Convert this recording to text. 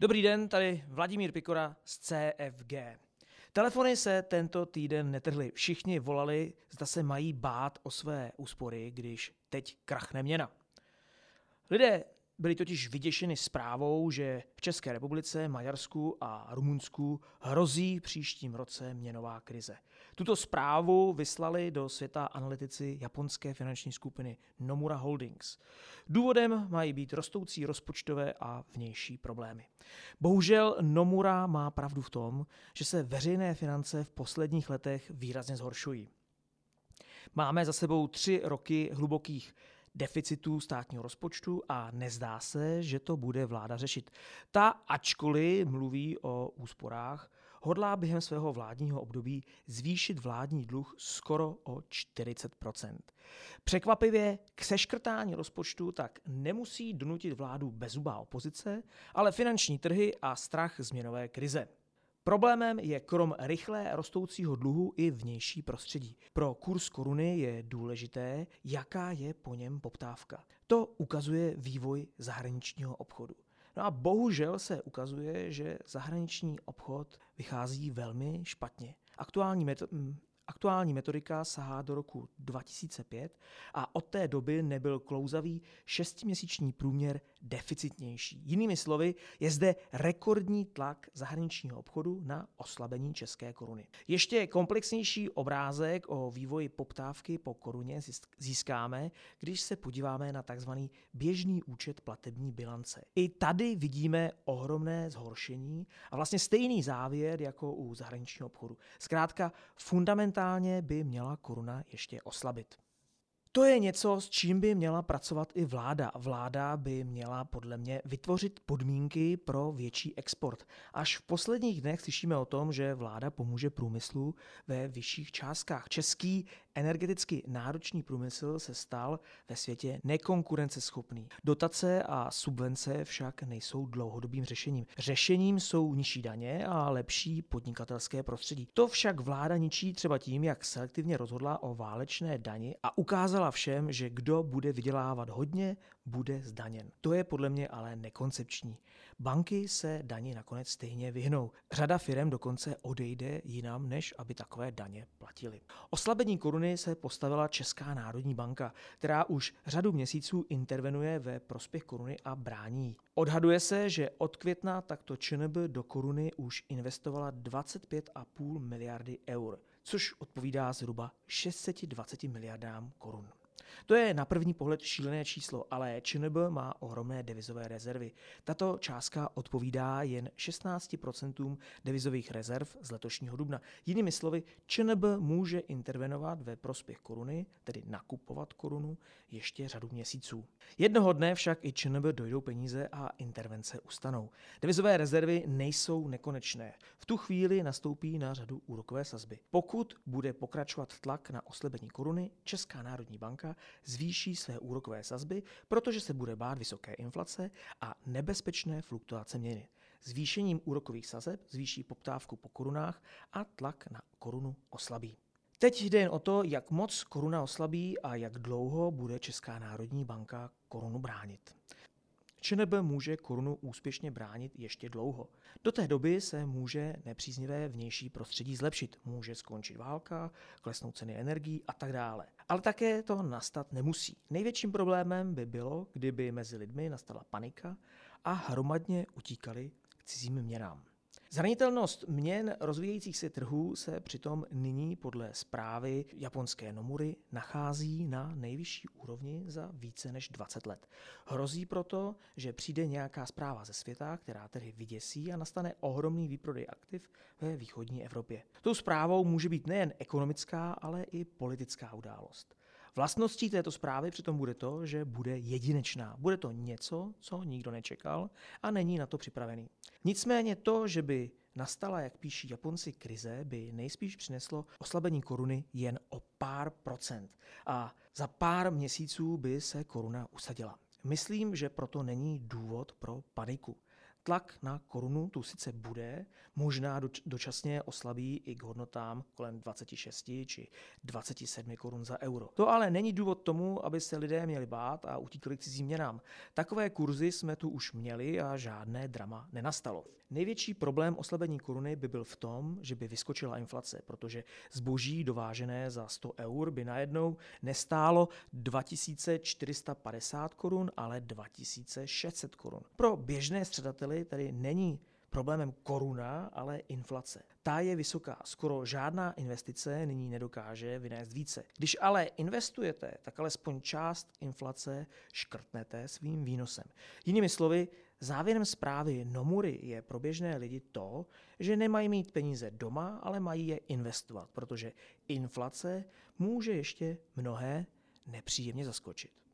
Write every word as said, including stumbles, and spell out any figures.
Dobrý den, tady Vladimír Pikora z C F G. Telefony se tento týden netrhly. Všichni volali, zda se mají bát o své úspory, když teď krachne měna. Lidé byli totiž vyděšeni zprávou, že v České republice, Maďarsku a Rumunsku hrozí v příštím roce měnová krize. Tuto zprávu vyslali do světa analytici japonské finanční skupiny Nomura Holdings. Důvodem mají být rostoucí rozpočtové a vnější problémy. Bohužel Nomura má pravdu v tom, že se veřejné finance v posledních letech výrazně zhoršují. Máme za sebou tři roky hlubokých deficitů státního rozpočtu a nezdá se, že to bude vláda řešit. Ta, ačkoliv mluví o úsporách, hodlá během svého vládního období zvýšit vládní dluh skoro o čtyřicet procent. Překvapivě k seškrtání rozpočtu tak nemusí donutit vládu bezzubá opozice, ale finanční trhy a strach z měnové krize. Problémem je krom rychle rostoucího dluhu i vnější prostředí. Pro kurz koruny je důležité, jaká je po něm poptávka. To ukazuje vývoj zahraničního obchodu. No a bohužel se ukazuje, že zahraniční obchod vychází velmi špatně. Aktuální meto- Aktuální metodika sahá do roku dva tisíce pět a od té doby nebyl klouzavý šestiměsíční průměr deficitnější. Jinými slovy, je zde rekordní tlak zahraničního obchodu na oslabení české koruny. Ještě komplexnější obrázek o vývoji poptávky po koruně získáme, když se podíváme na tzv. Běžný účet platební bilance. I tady vidíme ohromné zhoršení a vlastně stejný závěr jako u zahraničního obchodu. Zkrátka fundamentální by měla koruna ještě oslabit. To je něco, s čím by měla pracovat i vláda. Vláda by měla podle mě vytvořit podmínky pro větší export. Až v posledních dnech slyšíme o tom, že vláda pomůže průmyslu ve vyšších částkách. Český energeticky náročný průmysl se stal ve světě nekonkurenceschopný. Dotace a subvence však nejsou dlouhodobým řešením. Řešením jsou nižší daně a lepší podnikatelské prostředí. To však vláda ničí třeba tím, jak selektivně rozhodla o válečné dani a ukázala všem, že kdo bude vydělávat hodně, bude zdaněn. To je podle mě ale nekoncepční. Banky se daní nakonec stejně vyhnou. Řada firem dokonce odejde jinam, než aby takové daně platily. Oslabení koruny se postavila Česká národní banka, která už řadu měsíců intervenuje ve prospěch koruny a brání. Odhaduje se, že od května takto ČNB do koruny už investovala dvacet pět celá pět miliardy eur. Což odpovídá zhruba šest set dvacet miliardám korun. To je na první pohled šílené číslo, ale ČNB má ohromné devizové rezervy. Tato částka odpovídá jen šestnáct procent devizových rezerv z letošního dubna. Jinými slovy, ČNB může intervenovat ve prospěch koruny, tedy nakupovat korunu, ještě řadu měsíců. Jednoho dne však i ČNB dojdou peníze a intervence ustanou. Devizové rezervy nejsou nekonečné. V tu chvíli nastoupí na řadu úrokové sazby. Pokud bude pokračovat tlak na oslabení koruny, Česká národní banka zvýší své úrokové sazby, protože se bude bát vysoké inflace a nebezpečné fluktuace měny. Zvýšením úrokových sazeb zvýší poptávku po korunách a tlak na korunu oslabí. Teď jde jen o to, jak moc koruna oslabí a jak dlouho bude Česká národní banka korunu bránit. ČNB může korunu úspěšně bránit ještě dlouho. Do té doby se může nepříznivé vnější prostředí zlepšit. Může skončit válka, klesnout ceny energií a tak dále. Ale také to nastat nemusí. Největším problémem by bylo, kdyby mezi lidmi nastala panika a hromadně utíkali k cizím měnám. Zranitelnost měn rozvíjejících se trhů se přitom nyní podle zprávy japonské Nomury nachází na nejvyšší úrovni za více než dvacet let. Hrozí proto, že přijde nějaká zpráva ze světa, která trhy vyděsí a nastane ohromný výprodej aktiv ve východní Evropě. Tou zprávou může být nejen ekonomická, ale i politická událost. Vlastností této zprávy přitom bude to, že bude jedinečná. Bude to něco, co nikdo nečekal a není na to připravený. Nicméně to, že by nastala, jak píší Japonci, krize, by nejspíš přineslo oslabení koruny jen o pár procent. A za pár měsíců by se koruna usadila. Myslím, že proto není důvod pro paniku. tlak na korunu tu sice bude, možná dočasně oslabí i k hodnotám kolem dvacet šest či dvacet sedm korun za euro. To ale není důvod tomu, aby se lidé měli bát a utíkali k cizím měnám. Takové kurzy jsme tu už měli a žádné drama nenastalo. Největší problém oslabení koruny by byl v tom, že by vyskočila inflace, protože zboží dovážené za sto eur by najednou nestálo dva tisíce čtyři sta padesát korun, ale dva tisíce šest set korun. Pro běžné střadateli tedy není problémem koruna, ale inflace. Ta je vysoká. Skoro žádná investice nyní nedokáže vynést více. Když ale investujete, tak alespoň část inflace škrtnete svým výnosem. Jinými slovy, závěrem zprávy Nomury je pro běžné lidi to, že nemají mít peníze doma, ale mají je investovat, protože inflace může ještě mnohé nepříjemně zaskočit.